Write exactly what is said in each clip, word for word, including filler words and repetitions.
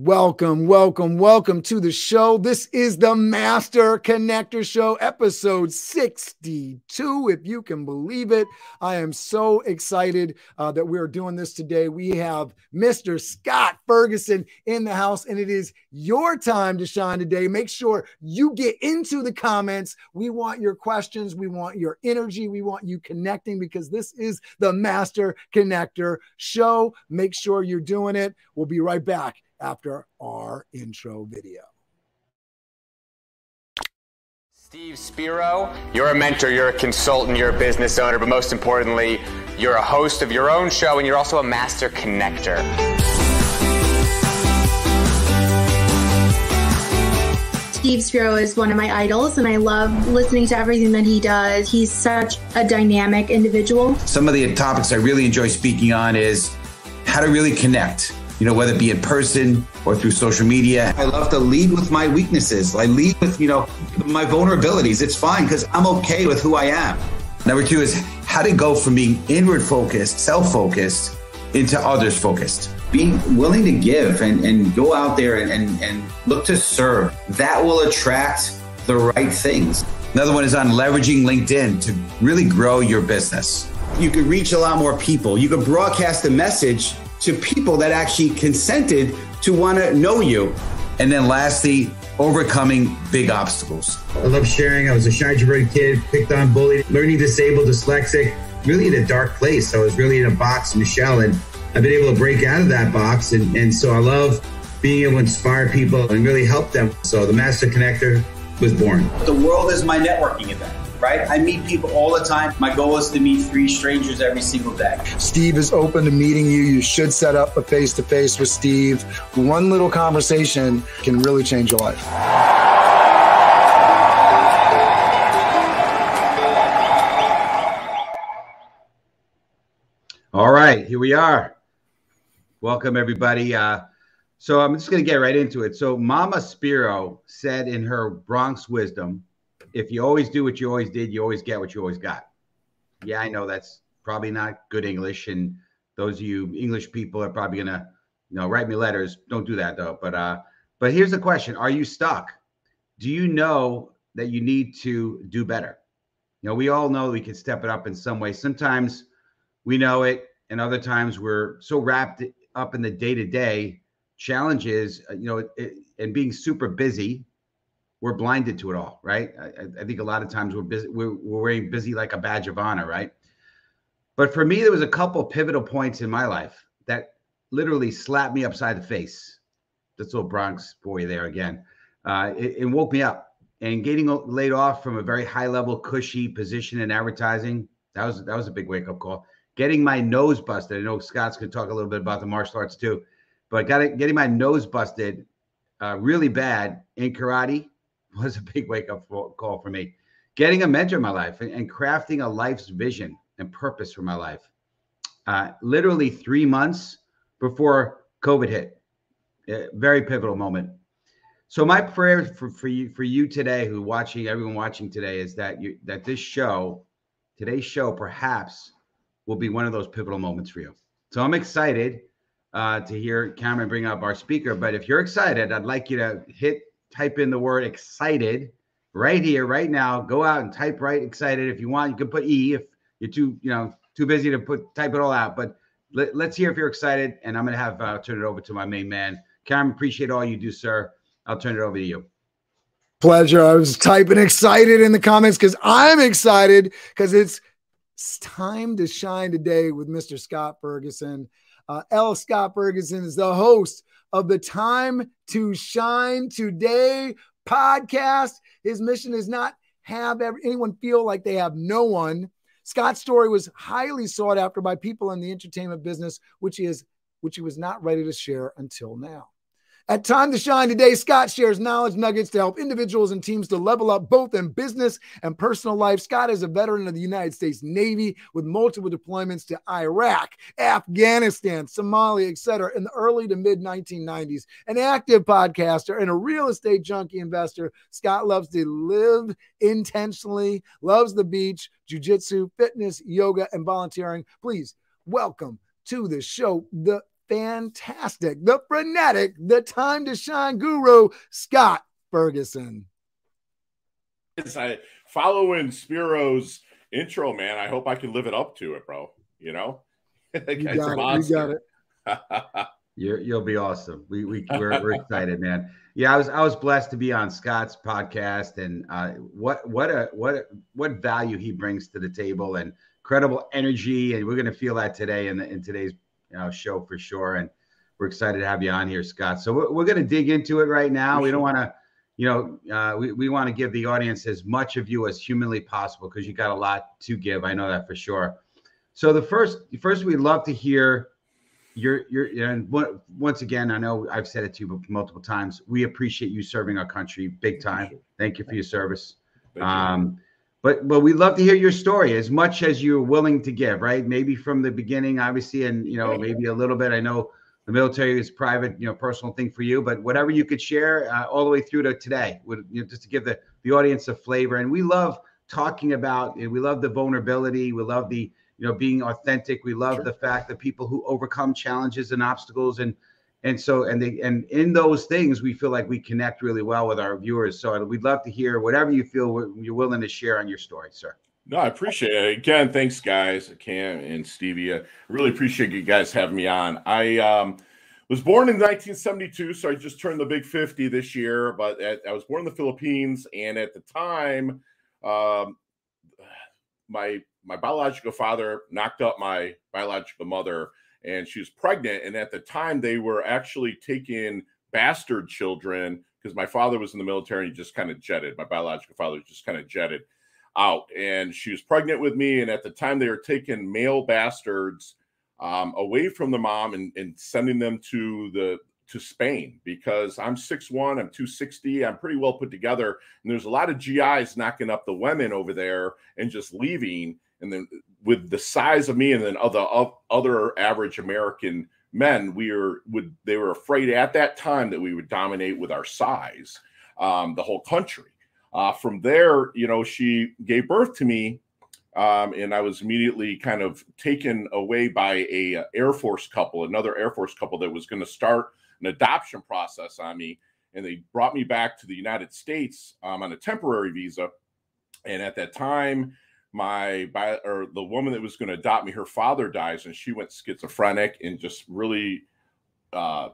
Welcome, welcome, welcome to the show. This is the Master Connector Show, episode sixty-two, if you can believe it. I am so excited uh, that we are doing this today. We have Mister Scott Ferguson in the house, and it is your time to shine today. Make sure you get into the comments. We want your questions. We want your energy. We want you connecting because this is the Master Connector Show. Make sure you're doing it. We'll be right back after our intro video. Steve Spiro, you're a mentor, you're a consultant, you're a business owner, but most importantly, you're a host of your own show and you're also a master connector. Steve Spiro is one of my idols, and I love listening to everything that he does. He's such a dynamic individual. Some of the topics I really enjoy speaking on is how to really connect, you know, whether it be in person or through social media. I love to lead with my weaknesses. I lead with, you know, my vulnerabilities. It's fine because I'm okay with who I am. Number two is how to go from being inward focused, self-focused, into others focused. Being willing to give and, and go out there and, and, and look to serve. That will attract the right things. Another one is on leveraging LinkedIn to really grow your business. You could reach a lot more people. You could broadcast a message to people that actually consented to want to know you. And then lastly, overcoming big obstacles. I love sharing. I was a shy, introverted kid, picked on, bullied, learning disabled, dyslexic, really in a dark place. I was really in a box, Michelle, and I've been able to break out of that box. And, and so I love being able to inspire people and really help them. So the Master Connector was born. The world is my networking event. Right? I meet people all the time. My goal is to meet three strangers every single day. Steve is open to meeting you. You should set up a face-to-face with Steve. One little conversation can really change your life. All right, here we are. Welcome, everybody. Uh, so I'm just going to get right into it. So Mama Spiro said in her Bronx wisdom, if you always do what you always did, you always get what you always got. Yeah, I know that's probably not good English. And those of you English people are probably going to, you know, write me letters. Don't do that, though. But uh, but here's the question. Are you stuck? Do you know that you need to do better? You know, we all know we can step it up in some way. Sometimes we know it. And other times we're so wrapped up in the day-to-day challenges, you know, it, it, and being super busy. We're blinded to it all, right? I, I think a lot of times we're busy, we're, we're wearing busy like a badge of honor, right? But for me, there was a couple pivotal points in my life that literally slapped me upside the face. This little Bronx boy there again. Uh, it, it woke me up. And getting laid off from a very high level, cushy position in advertising, that was, that was a big wake up call. Getting my nose busted. I know Scott's gonna talk a little bit about the martial arts too, but got it, getting my nose busted uh, really bad in karate was a big wake-up call for me. Getting a mentor in my life and crafting a life's vision and purpose for my life. Uh, literally three months before COVID hit. A very pivotal moment. So my prayer for, for you for you today, who watching, everyone watching today, is that you that this show, today's show, perhaps will be one of those pivotal moments for you. So I'm excited uh, to hear Cameron bring up our speaker. But if you're excited, I'd like you to hit type in the word excited right here, right now. Go out and type right excited. If you want, you can put E if you're too, you know, too busy to put type it all out. But let, let's hear if you're excited. And I'm going to have uh, turn it over to my main man, Cameron. Appreciate all you do, sir. I'll turn it over to you. Pleasure. I was typing excited in the comments because I'm excited because it's time to shine today with Mister Scott Ferguson. Uh, L. Scott Ferguson is the host of the Time to Shine Today podcast. His mission is not have ever, anyone feel like they have no one. Scott's story was highly sought after by people in the entertainment business, which he, is, which he was not ready to share until now. At Time to Shine Today, Scott shares knowledge nuggets to help individuals and teams to level up both in business and personal life. Scott is a veteran of the United States Navy with multiple deployments to Iraq, Afghanistan, Somalia, et cetera in the early to mid nineteen nineties. An active podcaster and a real estate junkie investor, Scott loves to live intentionally, loves the beach, jiu-jitsu, fitness, yoga, and volunteering. Please welcome to the show, the fantastic, the frenetic, the Time to Shine guru, Scott Ferguson. I follow in Spiro's intro, man. I hope I can live it up to it, bro. You know, you got it. You got it. You're, you'll be awesome. We we we're, we're excited, man. Yeah, I was I was blessed to be on Scott's podcast, and uh, what what a what a, what value he brings to the table, and incredible energy, and we're gonna feel that today in the, in today's you know, show for sure. And we're excited to have you on here, Scott. So we're, we're gonna dig into it right now. For we sure. don't want to. You know, uh, we, we want to give the audience as much of you as humanly possible because you got a lot to give. I know that for sure. So the first, first we'd love to hear your, your, and once again, I know I've said it to you multiple times. We appreciate you serving our country big time. Thank you for your service. Um, but, but we'd love to hear your story as much as you're willing to give, right? Maybe from the beginning, obviously, and, you know, maybe a little bit. I know the military is private, you know, personal thing for you, but whatever you could share uh, all the way through to today, would, you know, just to give the, the audience a flavor. And we love talking about, we love the vulnerability. We love the, you know, being authentic. We love sure. the fact that people who overcome challenges and obstacles and, and so, and they, and in those things, we feel like we connect really well with our viewers. So we'd love to hear whatever you feel you're willing to share on your story, sir. No, I appreciate it. Again, thanks, guys, Cam and Stevie. I really appreciate you guys having me on. I um, was born in nineteen seventy-two, so I just turned the big fifty this year. But at, I was born in the Philippines, and at the time, um, my my biological father knocked up my biological mother, and she was pregnant. And at the time, they were actually taking bastard children because my father was in the military and he just kind of jetted. My biological father just kind of jetted out, and she was pregnant with me, and at the time they were taking male bastards um away from the mom and, and sending them to the to Spain, because I'm six one, I'm two sixty, I'm pretty well put together, and there's a lot of G Is knocking up the women over there and just leaving. And then with the size of me and then other other average American men, we were would they were afraid at that time that we would dominate with our size um the whole country. Uh, from there, you know, she gave birth to me, um, and I was immediately kind of taken away by a uh, Air Force couple, another Air Force couple that was going to start an adoption process on me. And they brought me back to the United States um, on a temporary visa. And at that time, my by, or the woman that was going to adopt me, her father dies, and she went schizophrenic and just really uh,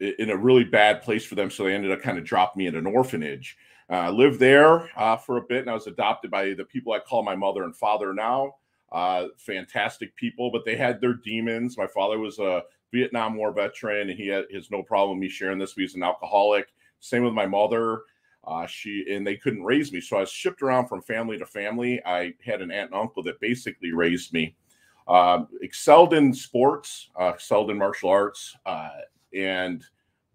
in a really bad place for them. So they ended up kind of dropping me in an orphanage. I uh, lived there uh, for a bit, and I was adopted by the people I call my mother and father now. Uh, fantastic people, but they had their demons. My father was a Vietnam War veteran, and he had, has no problem with me sharing this. He's an alcoholic. Same with my mother. Uh, she and they couldn't raise me, so I was shipped around from family to family. I had an aunt and uncle that basically raised me. Uh, excelled in sports, uh, excelled in martial arts, uh, and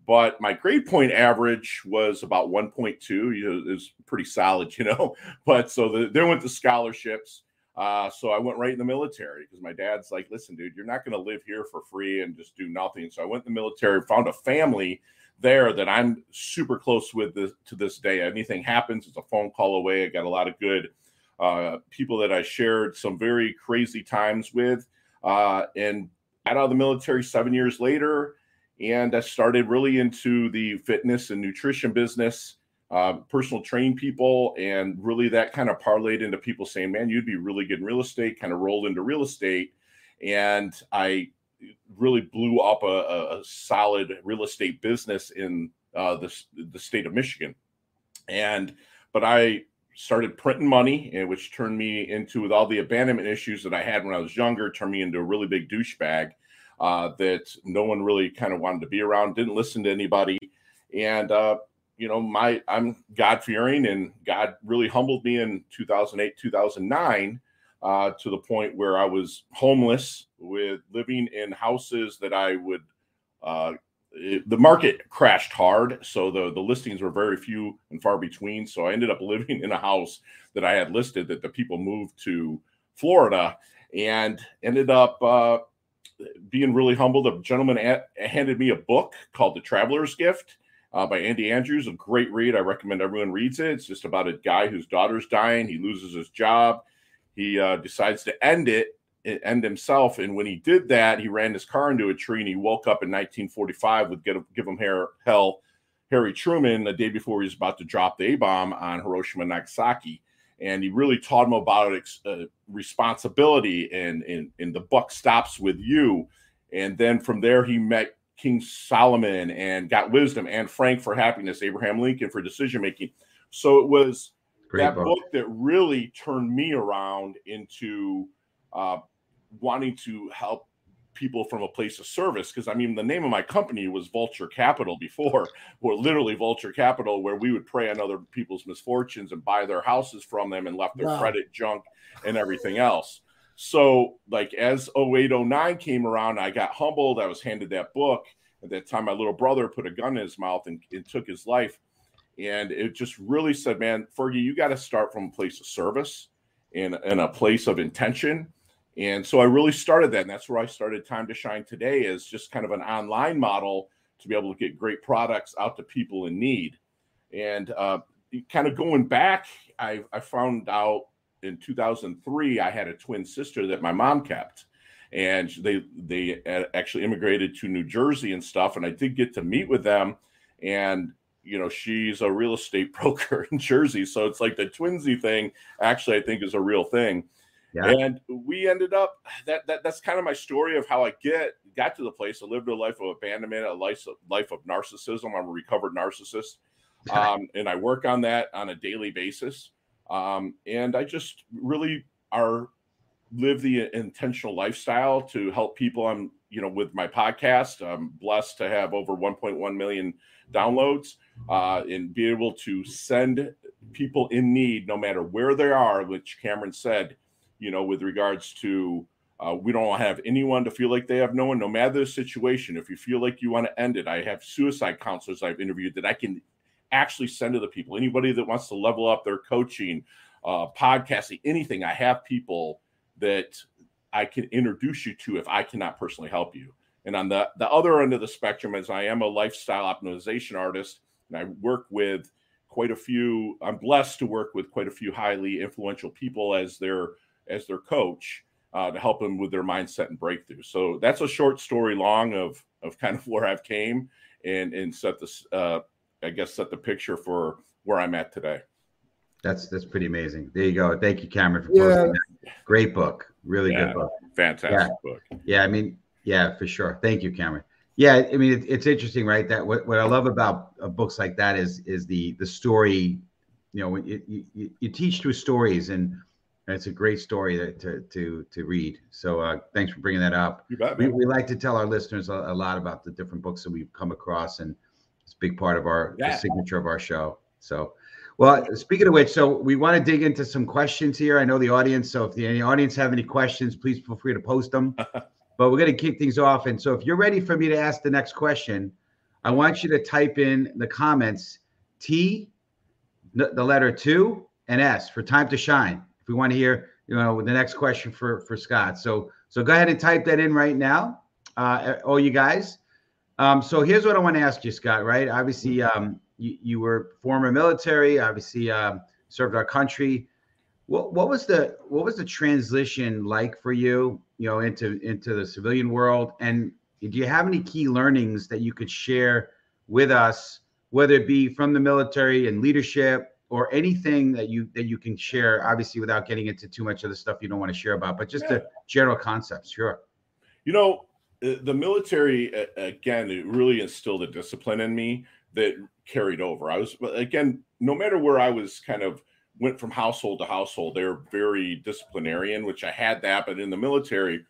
but my grade point average was about one point two. You know, it was pretty solid, you know. But so the, there went the scholarships. Uh, so I went right in the military because my dad's like, listen, dude, you're not going to live here for free and just do nothing. So I went in the military, found a family there that I'm super close with this, to this day. Anything happens, it's a phone call away. I got a lot of good uh, people that I shared some very crazy times with. Uh, and got out of the military seven years later. And I started really into the fitness and nutrition business, uh, personal train people. And really that kind of parlayed into people saying, man, you'd be really good in real estate, kind of rolled into real estate. And I really blew up a, a solid real estate business in uh, the, the state of Michigan. And, but I started printing money, which turned me into, with all the abandonment issues that I had when I was younger, turned me into a really big douchebag. Uh, that no one really kind of wanted to be around, didn't listen to anybody. And, uh, you know, my I'm God-fearing, and God really humbled me in two thousand eight, two thousand nine, uh, to the point where I was homeless, with living in houses that I would, uh, it, the market crashed hard. So the, the listings were very few and far between. So I ended up living in a house that I had listed that the people moved to Florida, and ended up, uh, being really humbled, a gentleman at, handed me a book called The Traveler's Gift uh, by Andy Andrews. A great read. I recommend everyone reads it. It's just about a guy whose daughter's dying. He loses his job. He uh, decides to end it end himself. And when he did that, he ran his car into a tree, and he woke up in nineteen forty-five with get, give him hair, hell, Harry Truman, the day before he was about to drop the A-bomb on Hiroshima and Nagasaki. And he really taught him about ex, uh, responsibility and, and, and the buck stops with you. And then from there, he met King Solomon and got wisdom, and Frank for happiness, Abraham Lincoln for decision-making. So it was Great that book. book that really turned me around into uh, wanting to help people from a place of service. Because, I mean, the name of my company was Vulture Capital before, or literally Vulture Capital, where we would prey on other people's misfortunes and buy their houses from them and left their wow. credit junk and everything else. So, like, as oh eight, oh nine came around, I got humbled. I was handed that book. At that time, my little brother put a gun in his mouth and, and took his life. And it just really said, man, Fergie, you got to start from a place of service and, and a place of intention. And so I really started that. And that's where I started Time to Shine Today, as just kind of an online model to be able to get great products out to people in need. And uh, kind of going back, I, I found out, in two thousand three, I had a twin sister that my mom kept, and they they actually immigrated to New Jersey and stuff. And I did get to meet with them, and you know, she's a real estate broker in Jersey, so it's like the twinsy thing. Actually, I think is a real thing. Yeah. And we ended up that that that's kind of my story of how I get got to the place. I lived a life of abandonment, a life of, life of narcissism. I'm a recovered narcissist, um, and I work on that on a daily basis. Um, and I just really are live the intentional lifestyle to help people. I'm, you know, with my podcast, I'm blessed to have over one point one million downloads, uh, and be able to send people in need, no matter where they are, which Cameron said, you know, with regards to, uh, we don't have anyone to feel like they have no one, no matter the situation. If you feel like you want to end it, I have suicide counselors I've interviewed that I can actually send to the people, anybody that wants to level up their coaching, uh, podcasting, anything. I have people that I can introduce you to if I cannot personally help you. And on the, the other end of the spectrum is I am a lifestyle optimization artist, and I work with quite a few, I'm blessed to work with quite a few highly influential people as their, as their coach, uh, to help them with their mindset and breakthrough. So that's a short story long of, of kind of where I've came and, and set this, uh, I guess, set the picture for where I'm at today. That's that's pretty amazing. There you go. Thank you, Cameron, for yeah. posting that. Great book. Really yeah, good book. Fantastic yeah. book. Yeah, I mean, yeah, for sure. Thank you, Cameron. Yeah, I mean, it, it's interesting, right? That what, what I love about uh, books like that is is the the story. You know, it, you, you teach through stories, and it's a great story to to to, to read. So uh, thanks for bringing that up. You bet, we, we like to tell our listeners a, a lot about the different books that we've come across, and it's a big part of our yeah. the signature of our show. So, well, speaking of which, so we want to dig into some questions here. I know the audience. So if the any audience have any questions, please feel free to post them, but we're going to kick things off. And so if you're ready for me to ask the next question, I want you to type in the comments, T, the letter two, and S for Time to Shine. If we want to hear, you know, the next question for, for Scott. So, so go ahead and type that in right now. Uh, all you guys. Um, so here's what I want to ask you, Scott, right? Obviously, um, you, you were former military, obviously um, served our country. What, what was the what was the transition like for you, you know, into into the civilian world? And do you have any key learnings that you could share with us, whether it be from the military and leadership or anything that you that you can share, obviously, without getting into too much of the stuff you don't want to share about, but just yeah. the general concepts? Sure. You know, the military, again, it really instilled a discipline in me that carried over. I was, again, no matter where I was, kind of went from household to household, they were very disciplinarian, which I had that. But in the military,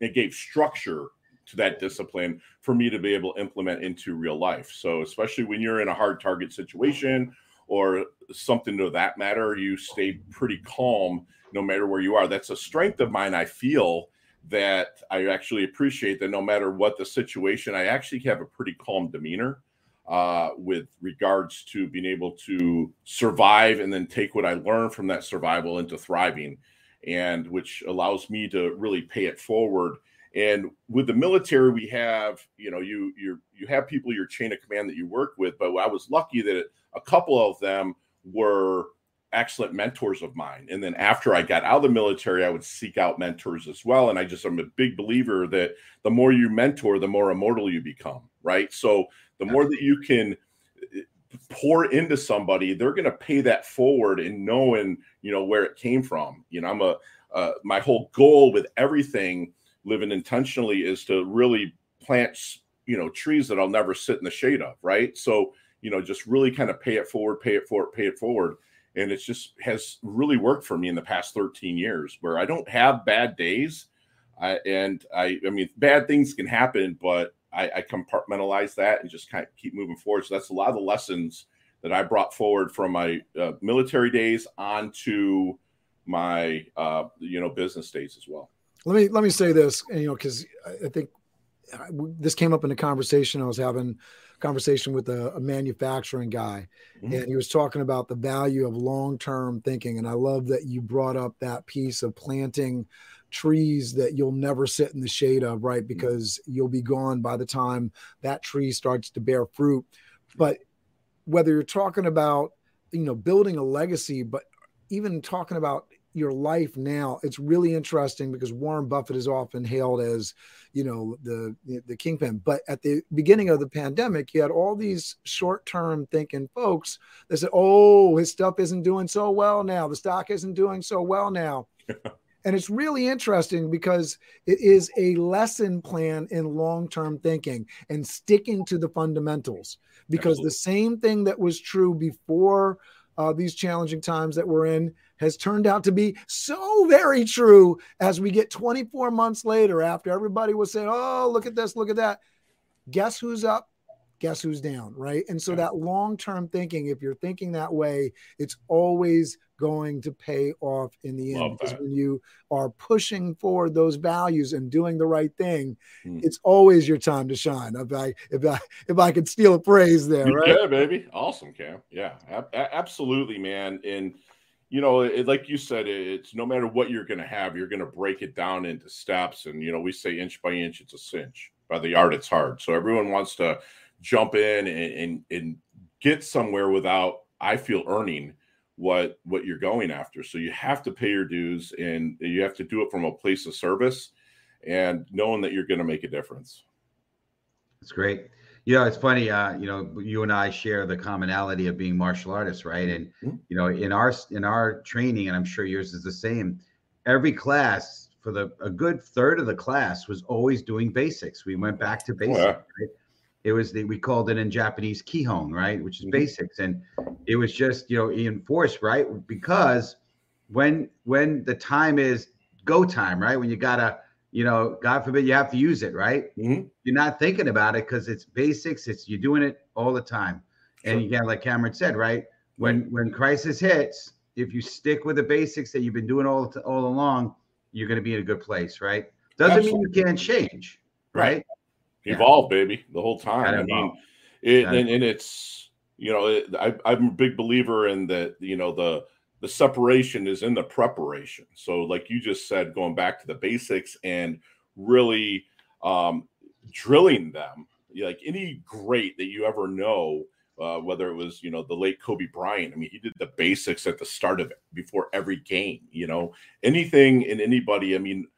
it gave structure to that discipline for me to be able to implement into real life. So especially when you're in a hard target situation or something to that matter, you stay pretty calm no matter where you are. That's a strength of mine, I feel, that I actually appreciate, that no matter what the situation, I actually have a pretty calm demeanor uh, with regards to being able to survive and then take what I learned from that survival into thriving, and which allows me to really pay it forward. And with the military, we have, you know, you you you have people, your chain of command that you work with, but I was lucky that a couple of them were excellent mentors of mine. And then after I got out of the military, I would seek out mentors as well. And I just, I'm a big believer that the more you mentor, the more immortal you become, right? So the more that you can pour into somebody, they're going to pay that forward and knowing, you know, where it came from. You know, I'm a, uh, my whole goal with everything living intentionally is to really plant, you know, trees that I'll never sit in the shade of. Right. So, you know, just really kind of pay it forward, pay it forward, pay it forward. And it's just has really worked for me in the past thirteen years where I don't have bad days. I, and I, I mean, bad things can happen, but I, I compartmentalize that and just kind of keep moving forward. So that's a lot of the lessons that I brought forward from my uh, military days onto my, uh, you know, business days as well. Let me, let me say this, you know, cause I think this came up in a conversation I was having conversation with a, a manufacturing guy, mm-hmm. and he was talking about the value of long-term thinking. And I love that you brought up that piece of planting trees that you'll never sit in the shade of, right? Because mm-hmm. you'll be gone by the time that tree starts to bear fruit. But whether you're talking about, you know, building a legacy, but even talking about your life now, it's really interesting because Warren Buffett is often hailed as, you know, the, the kingpin. But at the beginning of the pandemic, you had all these short-term thinking folks that said, oh, his stuff isn't doing so well now. The stock isn't doing so well now. And it's really interesting because it is a lesson plan in long-term thinking and sticking to the fundamentals, because Absolutely. The same thing that was true before Uh, these challenging times that we're in has turned out to be so very true as we get twenty-four months later after everybody was saying, oh, look at this, look at that. Guess who's up? Guess who's down, right? And so that long-term thinking, if you're thinking that way, it's always going to pay off in the end. Love because that. When you are pushing forward those values and doing the right thing, mm. it's always your time to shine. If I, if I, if I could steal a phrase there, right? Yeah, baby. Awesome, Cam. Yeah, ab- absolutely, man. And, you know, it, like you said, it's no matter what you're going to have, you're going to break it down into steps. And, you know, we say inch by inch, it's a cinch. By the yard, it's hard. So everyone wants to jump in and, and, and get somewhere without, I feel, earning what what you're going after. So you have to pay your dues, and you have to do it from a place of service and knowing that you're going to make a difference. That's great. You know, it's funny, uh you know, you and I share the commonality of being martial artists, right? And mm-hmm. you know, in our in our training, and I'm sure yours is the same, every class for the a good third of the class was always doing basics. We went back to basics. Yeah. Right? It was the, we called it in Japanese kihon, right? Which is mm-hmm. basics. And it was just, you know, enforced, right? Because when, when the time is go time, right? When you gotta, you know, God forbid you have to use it, right? Mm-hmm. You're not thinking about it because it's basics. It's, you're doing it all the time. Sure. And again, like Cameron said, right? When, when crisis hits, if you stick with the basics that you've been doing all, all along, you're going to be in a good place, right? Doesn't Absolutely. Mean you can't change, right? right? Evolve, yeah. baby, the whole time. I mean, it, yeah. and, and it's, you know, it, I, I'm a big believer in that, you know, the the separation is in the preparation. So like you just said, going back to the basics and really um, drilling them, like any great that you ever know, uh, whether it was, you know, the late Kobe Bryant. I mean, he did the basics at the start of it before every game, you know, anything and anybody. I mean,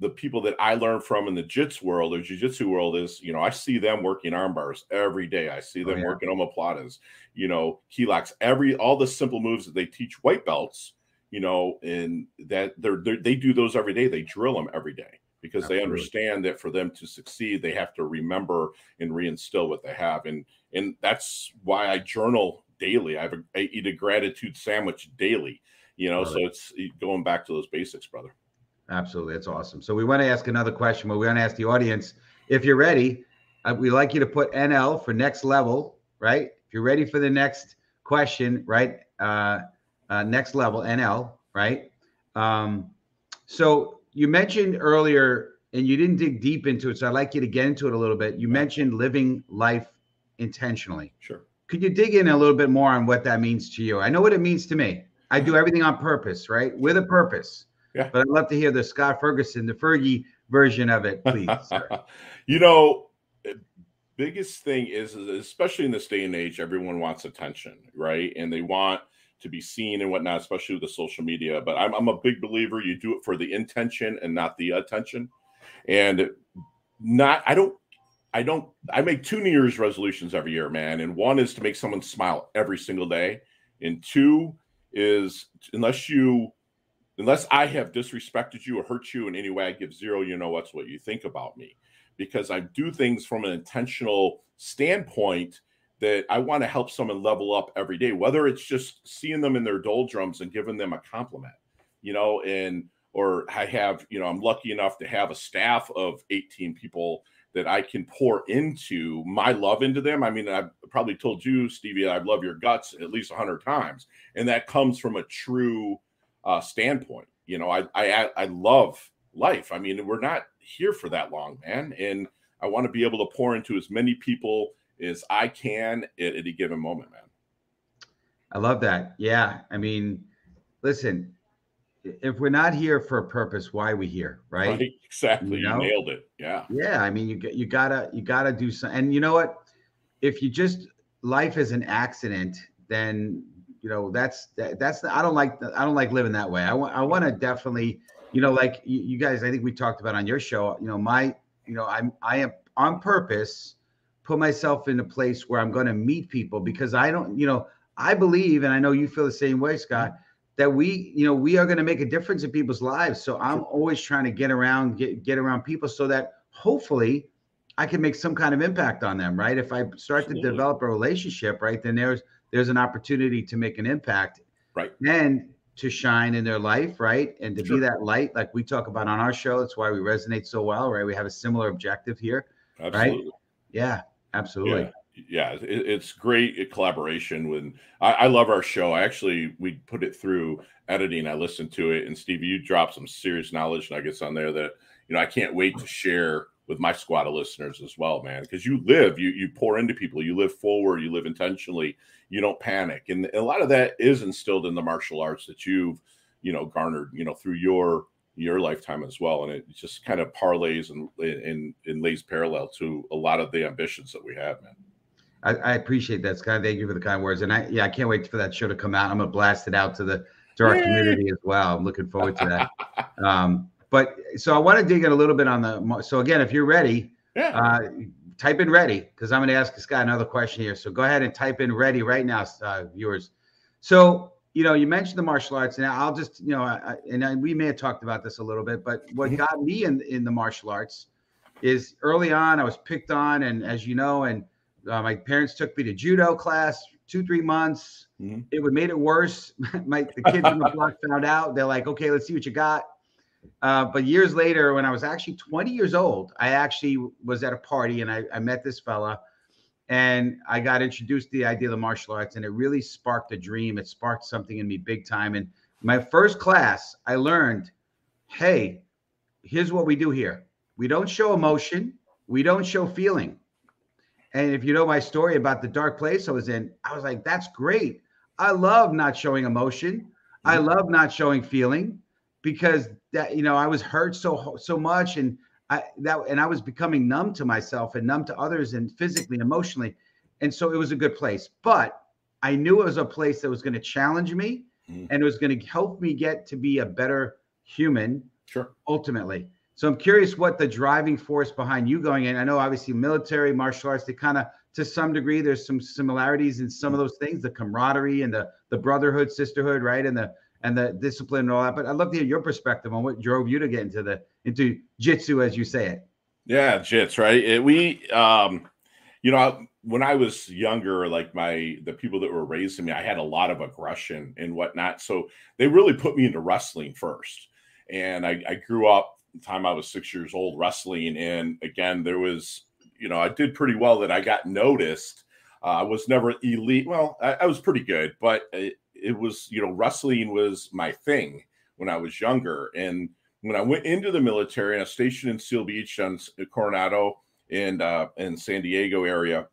the people that I learn from in the jits world or jiu-jitsu world is, you know, I see them working arm bars every day. I see them oh, yeah. working omoplatas, you know, key locks, every, all the simple moves that they teach white belts, you know, and that they're, they're they do those every day. They drill them every day because Absolutely. They understand that for them to succeed, they have to remember and reinstill what they have. And, and that's why I journal daily. I have a, I eat a gratitude sandwich daily, you know, all so right. it's going back to those basics, brother. Absolutely. That's awesome. So we want to ask another question, but we want to ask the audience, if you're ready, uh, we'd like you to put N L for next level, right? If you're ready for the next question, right? Uh, uh, next level, N L, right? Um, so you mentioned earlier, and you didn't dig deep into it, so I'd like you to get into it a little bit. You mentioned living life intentionally. Sure. Could you dig in a little bit more on what that means to you? I know what it means to me. I do everything on purpose, right? With a purpose. Yeah. But I'd love to hear the Scott Ferguson, the Fergie version of it, please. You know, biggest thing is, especially in this day and age, everyone wants attention, right? And they want to be seen and whatnot, especially with the social media. But I'm, I'm a big believer you do it for the intention and not the attention. And not, I don't, I don't, I make two New Year's resolutions every year, man. And one is to make someone smile every single day. And two is unless you, unless I have disrespected you or hurt you in any way, I give zero, you know, what's what you think about me, because I do things from an intentional standpoint that I want to help someone level up every day, whether it's just seeing them in their doldrums and giving them a compliment, you know, and, or I have, you know, I'm lucky enough to have a staff of eighteen people that I can pour into my love into them. I mean, I've probably told you, Stevie, I love your guts at least a hundred times. And that comes from a true uh, standpoint. You know, I, I, I love life. I mean, we're not here for that long, man. And I want to be able to pour into as many people as I can at, at a given moment, man. I love that. Yeah. I mean, listen, if we're not here for a purpose, why are we here? Right. Right, exactly. You know? You nailed it. Yeah. Yeah. I mean, you you gotta, you gotta do some, and you know what, if you just, life is an accident, then, you know, that's, that, that's, the, I don't like, I don't like living that way. I want, I want to definitely, you know, like you, you guys, I think we talked about on your show, you know, my, you know, I'm, I am on purpose, put myself in a place where I'm going to meet people, because I don't, you know, I believe, and I know you feel the same way, Scott, that we, you know, we are going to make a difference in people's lives. So I'm always trying to get around, get, get around people so that hopefully I can make some kind of impact on them, right? If I start Absolutely. to develop a relationship, right, then there's, there's an opportunity to make an impact, right, and to shine in their life, right, and to sure. be that light, like we talk about on our show. That's why we resonate so well, right? We have a similar objective here, Absolutely. right? Yeah, absolutely. Yeah. Yeah, it's great collaboration. When I, I love our show, I actually we put it through editing. I listened to it, and Steve, you dropped some serious knowledge nuggets on there that, you know, I can't wait to share with my squad of listeners as well, man. Because you live, you you pour into people, you live forward, you live intentionally, you don't panic, and, and a lot of that is instilled in the martial arts that you've, you know, garnered, you know, through your your lifetime as well, and it just kind of parlays and and, and lays parallel to a lot of the ambitions that we have, man. I, I appreciate that, Scott. Thank you for the kind words. And I, yeah, I can't wait for that show to come out. I'm going to blast it out to the, to our Yay. community as well. I'm looking forward to that. um, but so I want to dig in a little bit on the, so again, if you're ready, yeah. uh, type in ready, cause I'm going to ask Scott another question here. So go ahead and type in ready right now, uh, viewers. So, you know, you mentioned the martial arts, and I'll just, you know, I, and I, we may have talked about this a little bit, but what got me in, in the martial arts is early on, I was picked on. And as you know, and, Uh, my parents took me to judo class two, three months. Mm-hmm. It would made it worse. my the kids on the block found out. They're like, okay, let's see what you got. Uh, but years later, when I was actually twenty years old, I actually was at a party, and I, I met this fella, and I got introduced to the idea of the martial arts, and it really sparked a dream. It sparked something in me big time. And my first class, I learned, hey, here's what we do here. We don't show emotion. We don't show feeling. And if you know my story about the dark place I was in, I was like, that's great. I love not showing emotion. I love not showing feeling, because that, you know, I was hurt so, so much. And I, that, and I was becoming numb to myself and numb to others, and physically, emotionally. And so it was a good place, but I knew it was a place that was going to challenge me, mm. and it was going to help me get to be a better human. Sure. Ultimately. So I'm curious what the driving force behind you going in. I know obviously military, martial arts, they kind of, to some degree, there's some similarities in some of those things, the camaraderie and the the brotherhood, sisterhood, right? And the and the discipline and all that. But I'd love to hear your perspective on what drove you to get into the into jitsu, as you say it. Yeah, jits, right? It, we, um, you know, when I was younger, like my the people that were raising me, I had a lot of aggression and whatnot. So they really put me into wrestling first, and I, I grew up. Time I was six years old wrestling, and again there was, you know, I did pretty well that I got noticed. Uh, I was never elite. Well, I, I was pretty good, but it, it was, you know, wrestling was my thing when I was younger. And when I went into the military, and I was stationed in Seal Beach on Coronado and uh, in San Diego area,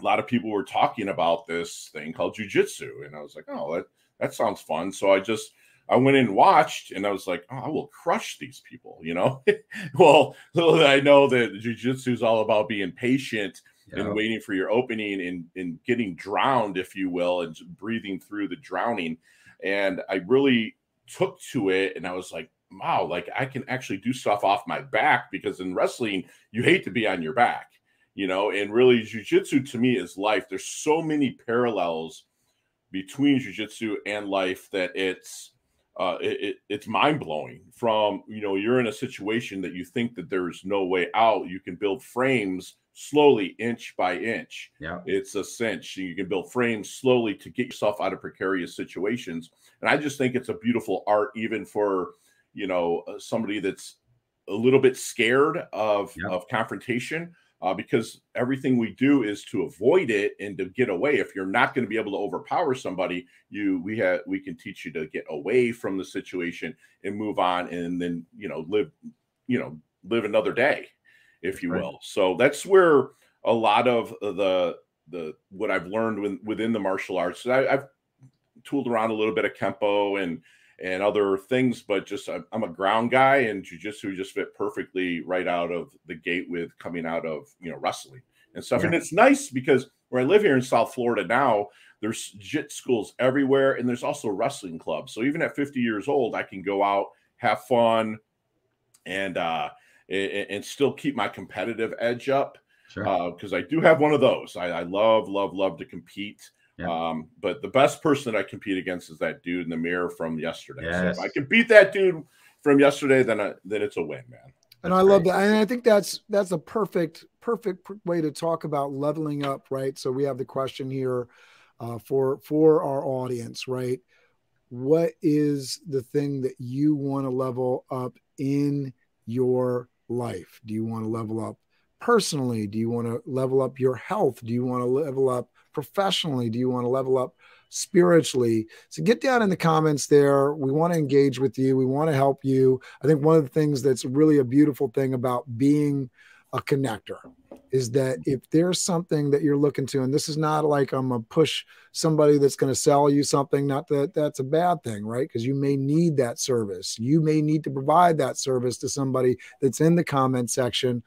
a lot of people were talking about this thing called jiu-jitsu, and I was like, oh, that that sounds fun. So I just I went in and watched, and I was like, oh, I will crush these people, you know? Well, little did I know that jiu-jitsu is all about being patient yeah. and waiting for your opening and, and getting drowned, if you will, and breathing through the drowning. And I really took to it, and I was like, wow, like I can actually do stuff off my back, because in wrestling, you hate to be on your back, you know, and really jiu-jitsu to me is life. There's so many parallels between jiu-jitsu and life that it's, uh, it, it, it's mind-blowing. From, you know, you're in a situation that you think that there's no way out. You can build frames slowly, inch by inch. Yeah. It's a cinch. You can build frames slowly to get yourself out of precarious situations. And I just think it's a beautiful art, even for, you know, somebody that's a little bit scared of, yeah. of confrontation, uh, because everything we do is to avoid it and to get away. If you're not going to be able to overpower somebody, you, we have, we can teach you to get away from the situation and move on, and then, you know, live, you know, live another day, if you right. will. So that's where a lot of the, the, what I've learned when, within the martial arts, I, I've tooled around a little bit of Kenpo and, and other things, but just I'm a ground guy, and jiu-jitsu just fit perfectly right out of the gate with coming out of, you know, wrestling and stuff. Yeah. And it's nice because where I live here in South Florida now, there's jit schools everywhere, and there's also wrestling clubs. So even at fifty years old, I can go out, have fun, and uh, and, and still keep my competitive edge up, because sure. uh, I do have one of those. I, I love, love, love to compete. Yeah. Um, but the best person that I compete against is that dude in the mirror from yesterday. Yes. So if I can beat that dude from yesterday, then I, then it's a win, man. That's and I great. love that. And I think that's, that's a perfect, perfect way to talk about leveling up. Right. So we have the question here, uh, for, for our audience, right? What is the thing that you want to level up in your life? Do you want to level up personally? Do you want to level up your health? Do you want to level up professionally? Do you want to level up spiritually? So get down in the comments there. We want to engage with you. We want to help you. I think one of the things that's really a beautiful thing about being a connector is that if there's something that you're looking to, and this is not like I'm going to push somebody that's going to sell you something, not that that's a bad thing, right? Because you may need that service. You may need to provide that service to somebody that's in the comment section.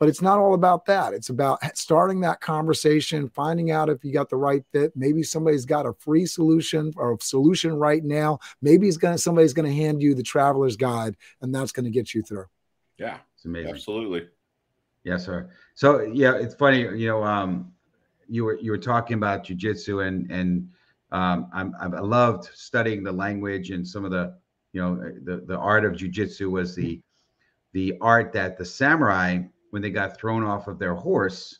But it's not all about that. It's about starting that conversation, finding out if you got the right fit. Maybe somebody's got a free solution or a solution right now. Maybe it's gonna, somebody's going to hand you the traveler's guide, and that's going to get you through. Yeah, it's amazing. Absolutely. Yes, sir. So yeah, it's funny. You know, um, you were you were talking about jiu-jitsu, and and um, I'm, I loved studying the language, and some of the, you know, the the art of jiu-jitsu was the the art that the samurai, when they got thrown off of their horse,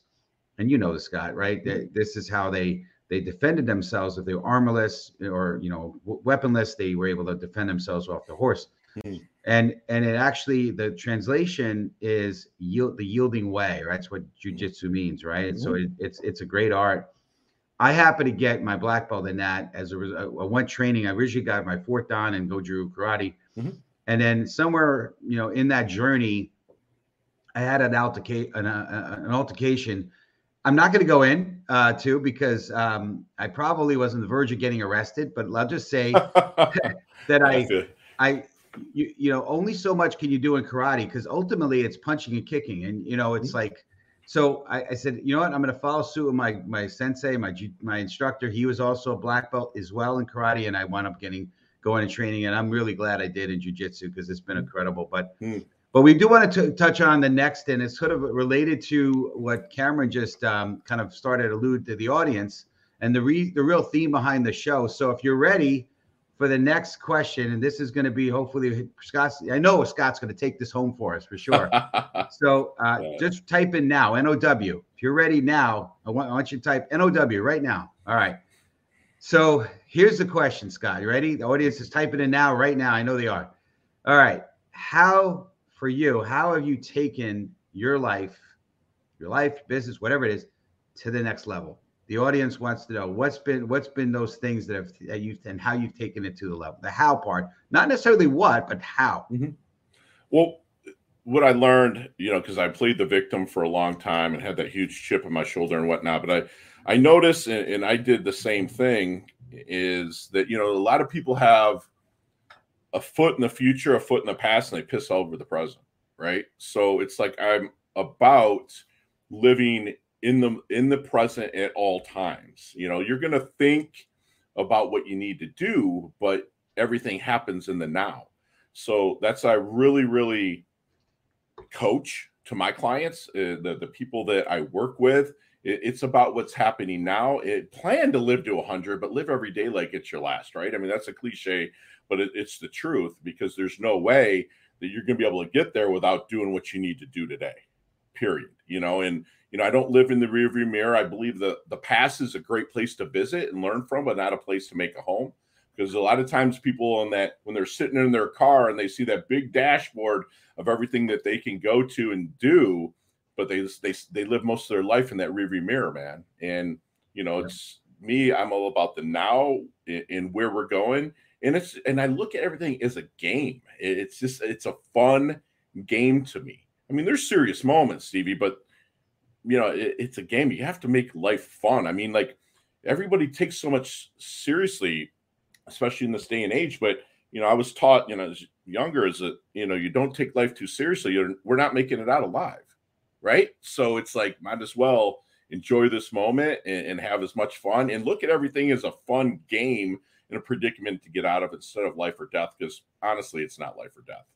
and you know this, Scott, right? They, this is how they they defended themselves. If they were armorless or, you know, weaponless, they were able to defend themselves off the horse. Mm. And and it actually, the translation is yield, the yielding way, right? That's what jiu-jitsu means, right? Mm. So it, it's it's a great art. I happen to get my black belt in that as a result. I went training. I originally got my fourth dan in Goju Karate, mm-hmm. and then somewhere, you know, in that journey, I had an, alterca an, uh, an altercation. I'm not going to go in uh, to because um, I probably was on the verge of getting arrested. But I'll just say that I, I, you, you know, only so much can you do in karate, because ultimately it's punching and kicking, and you know it's mm-hmm. like. So I, I said, you know what, I'm going to follow suit with my my sensei, my my instructor. He was also a black belt as well in karate, and I wound up getting going to training, and I'm really glad I did in jiu-jitsu, because it's been incredible. But. Mm. But we do want to touch on the next, and it's sort of related to what Cameron just um, kind of started to allude to the audience and the, re the real theme behind the show. So if you're ready for the next question, and this is going to be hopefully Scott's, I know Scott's going to take this home for us for sure. so uh, yeah. just type in now, N O W. If you're ready now, I want, I want you to type N O W right now. All right. So here's the question, Scott. You ready? The audience is typing in now, right now. I know they are. All right. How... For you, how have you taken your life, your life, business, whatever it is, to the next level? The audience wants to know what's been what's been those things that have that you've and how you've taken it to the level. The how part, not necessarily what, but how. Mm-hmm. Well, what I learned, you know, because I played the victim for a long time and had that huge chip on my shoulder and whatnot, but I I noticed, and, and I did the same thing, is that, you know, a lot of people have a foot in the future, a foot in the past, and they piss all over the present, right? So it's like I'm about living in the in the present at all times. You know, you're going to think about what you need to do, but everything happens in the now. So that's I really, really coach to my clients, uh, the, the people that I work with. It, it's about what's happening now. It, plan to live to one hundred, but live every day like it's your last, right? I mean, that's a cliche, but it, it's the truth, because there's no way that you're going to be able to get there without doing what you need to do today, period. You know, and, you know, I don't live in the rearview mirror. I believe the, the past is a great place to visit and learn from, but not a place to make a home. Because a lot of times people on that, when they're sitting in their car and they see that big dashboard of everything that they can go to and do, but they they they live most of their life in that rearview mirror, man. And, you know, yeah. It's me, I'm all about the now and where we're going. And it's and I look at everything as a game. It's just, it's a fun game to me. I mean, there's serious moments, Stevie, but, you know, it, it's a game. You have to make life fun. I mean, like, everybody takes so much seriously, especially in this day and age. But, you know, I was taught, you know, as younger, is that, you know, you don't take life too seriously. You're, we're not making it out alive, right? So it's like, might as well enjoy this moment and, and have as much fun and look at everything as a fun game and a predicament to get out of instead of life or death. Because honestly, it's not life or death,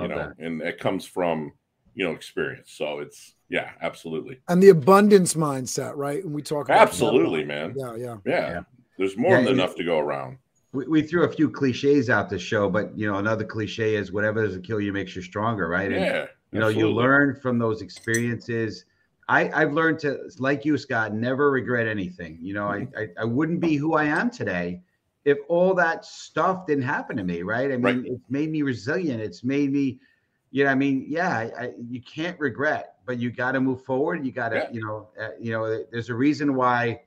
you know, that. And it comes from, you know, experience. So it's, yeah, absolutely. And the abundance mindset, right? And we talk about absolutely, man. Yeah, yeah, yeah, yeah. There's more yeah, than enough to go around. We threw a few cliches out the show, but, you know, another cliche is whatever doesn't kill you makes you stronger, right? Yeah, and, you know, absolutely. You learn from those experiences. I, I've learned to, like you, Scott, never regret anything. You know, I, I, I wouldn't be who I am today if all that stuff didn't happen to me, right? I mean, right. It's made me resilient. It's made me, you know, I mean, yeah, I, I, you can't regret, but you got to move forward. You got to, yeah. you know, uh, you know, there's a reason why.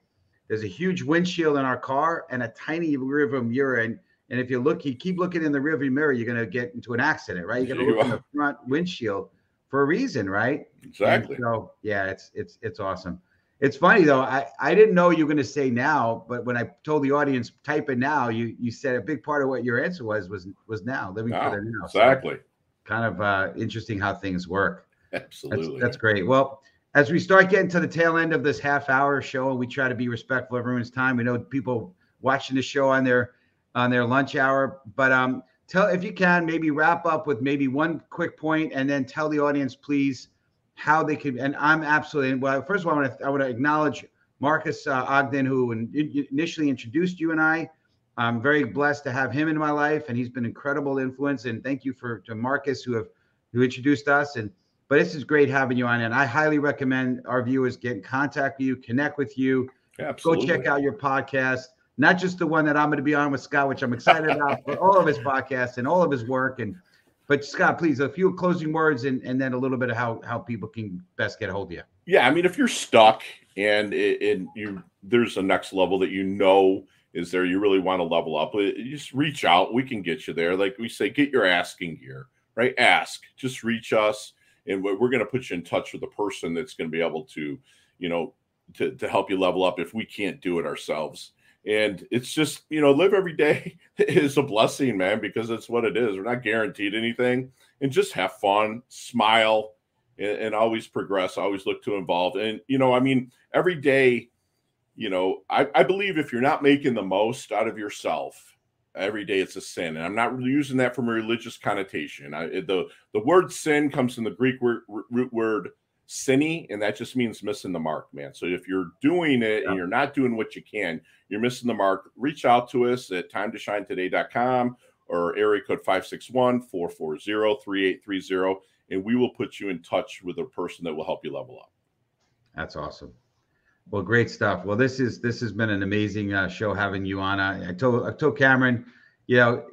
There's a huge windshield in our car and a tiny rearview mirror. And, and if you look, you keep looking in the rearview mirror, you're going to get into an accident, right? You're going to look in the front windshield for a reason, right? Exactly. And so yeah, it's, it's, it's awesome. It's funny though. I, I didn't know you were going to say now, but when I told the audience, type it now, you, you said a big part of what your answer was, was, was now living wow, for the now. Exactly. So kind of uh, interesting how things work. Absolutely. That's, that's great. Well, as we start getting to the tail end of this half hour show, we try to be respectful of everyone's time. We know people watching the show on their on their lunch hour, but um, tell if you can maybe wrap up with maybe one quick point, and then tell the audience please how they can. And I'm absolutely well. First of all, I want to I want to acknowledge Marcus uh, Ogden, who in, initially introduced you and I. I'm very blessed to have him in my life, and he's been an incredible influence. And thank you for to Marcus who have who introduced us and. But this is great having you on, and I highly recommend our viewers get in contact with you, connect with you, absolutely. Go check out your podcast, not just the one that I'm going to be on with Scott, which I'm excited about, but all of his podcasts and all of his work. And but Scott, please, a few closing words, and, and then a little bit of how, how people can best get a hold of you. Yeah, I mean, if you're stuck and it, and you there's a next level that you know is there, you really want to level up, you just reach out. We can get you there. Like we say, get your asking gear, right? Ask. Just reach us. And we're going to put you in touch with the person that's going to be able to, you know, to, to help you level up if we can't do it ourselves. And it's just, you know, live every day is a blessing, man, because it's what it is. We're not guaranteed anything. And just have fun, smile, and, and always progress, always look to involve. And, you know, I mean, every day, you know, I, I believe if you're not making the most out of yourself, every day it's a sin. And I'm not really using that from a religious connotation. I, the, the word sin comes from the Greek word, root word sinny, and that just means missing the mark, man. So if you're doing it yeah. and you're not doing what you can, you're missing the mark. Reach out to us at time to shine today dot com or area code five six one, four four zero, three eight three zero, and we will put you in touch with a person that will help you level up. That's awesome. Well, great stuff. Well, this is this has been an amazing uh, show having you on. I, I told I told Cameron, you know,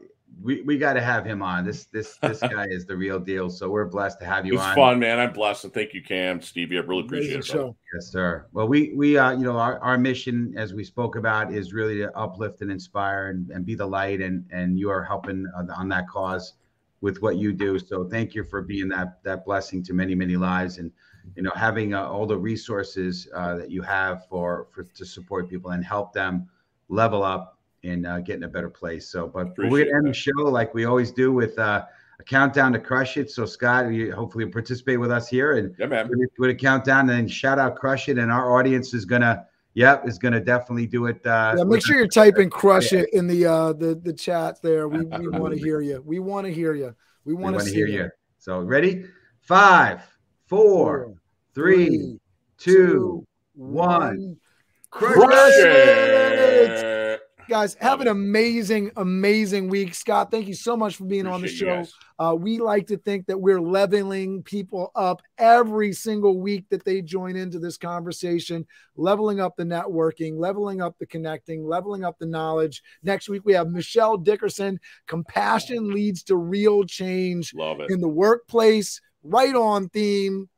we, we got to have him on. This this this guy is the real deal. So we're blessed to have you on. It's fun, man. I'm blessed, and thank you, Cam, Stevie. I really appreciate it. Bro. Yes, sir. Well, we we uh, you know, our, our mission, as we spoke about, is really to uplift and inspire and, and be the light. And and you are helping on that cause with what you do. So thank you for being that that blessing to many many lives and. You know, having uh, all the resources uh, that you have for, for to support people and help them level up and uh, get in a better place. So, but we're going to end the show like we always do with uh, a countdown to Crush It. So Scott, you hopefully you'll participate with us here and yeah, man. With a countdown and shout out Crush It. And our audience is going to, yep, is going to definitely do it. Uh, yeah, make sure you're typing Crush It in the uh, the, the chat there. We, we want to hear you. We want to hear you. We want to hear you. you. So ready? Five, four, three, three two, one. Crush, Crush it. it! Guys, have an amazing, amazing week. Scott, thank you so much for being Appreciate on the show. Uh, we like to think that we're leveling people up every single week that they join into this conversation, leveling up the networking, leveling up the connecting, leveling up the knowledge. Next week, we have Michelle Dickerson. Compassion leads to real change Love it. in the workplace. Right on theme.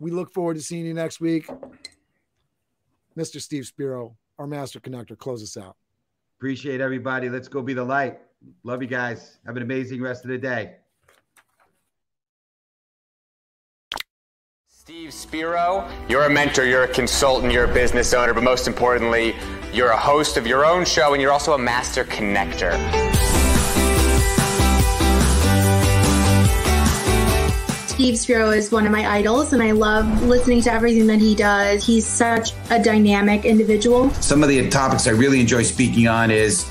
We look forward to seeing you next week. Mister Steve Spiro, our master connector, close us out. Appreciate everybody. Let's go be the light. Love you guys. Have an amazing rest of the day. Steve Spiro, you're a mentor, you're a consultant, you're a business owner, but most importantly, you're a host of your own show and you're also a master connector. Steve Spiro is one of my idols, and I love listening to everything that he does. He's such a dynamic individual. Some of the topics I really enjoy speaking on is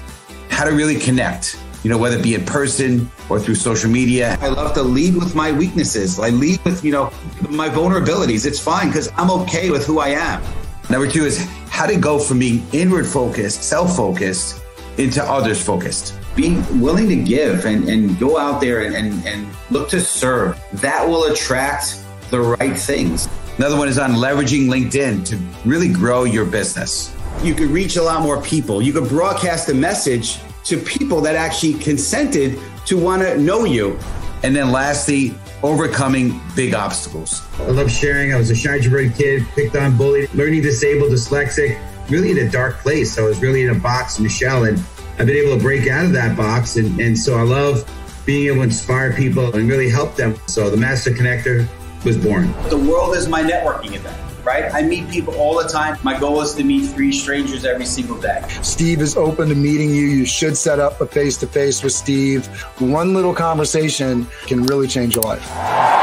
how to really connect, you know, whether it be in person or through social media. I love to lead with my weaknesses. I lead with, you know, my vulnerabilities. It's fine because I'm okay with who I am. Number two is how to go from being inward focused, self-focused, into others focused. Being willing to give and, and go out there and, and, and look to serve. That will attract the right things. Another one is on leveraging LinkedIn to really grow your business. You could reach a lot more people. You could broadcast a message to people that actually consented to want to know you. And then lastly, overcoming big obstacles. I love sharing. I was a Shinesburg kid, picked on, bullied, learning disabled, dyslexic, really in a dark place. I was really in a box, Michelle, and I've been able to break out of that box. And, and so I love being able to inspire people and really help them. So the Master Connector was born. The world is my networking event, right? I meet people all the time. My goal is to meet three strangers every single day. Steve is open to meeting you. You should set up a face-to-face with Steve. One little conversation can really change your life.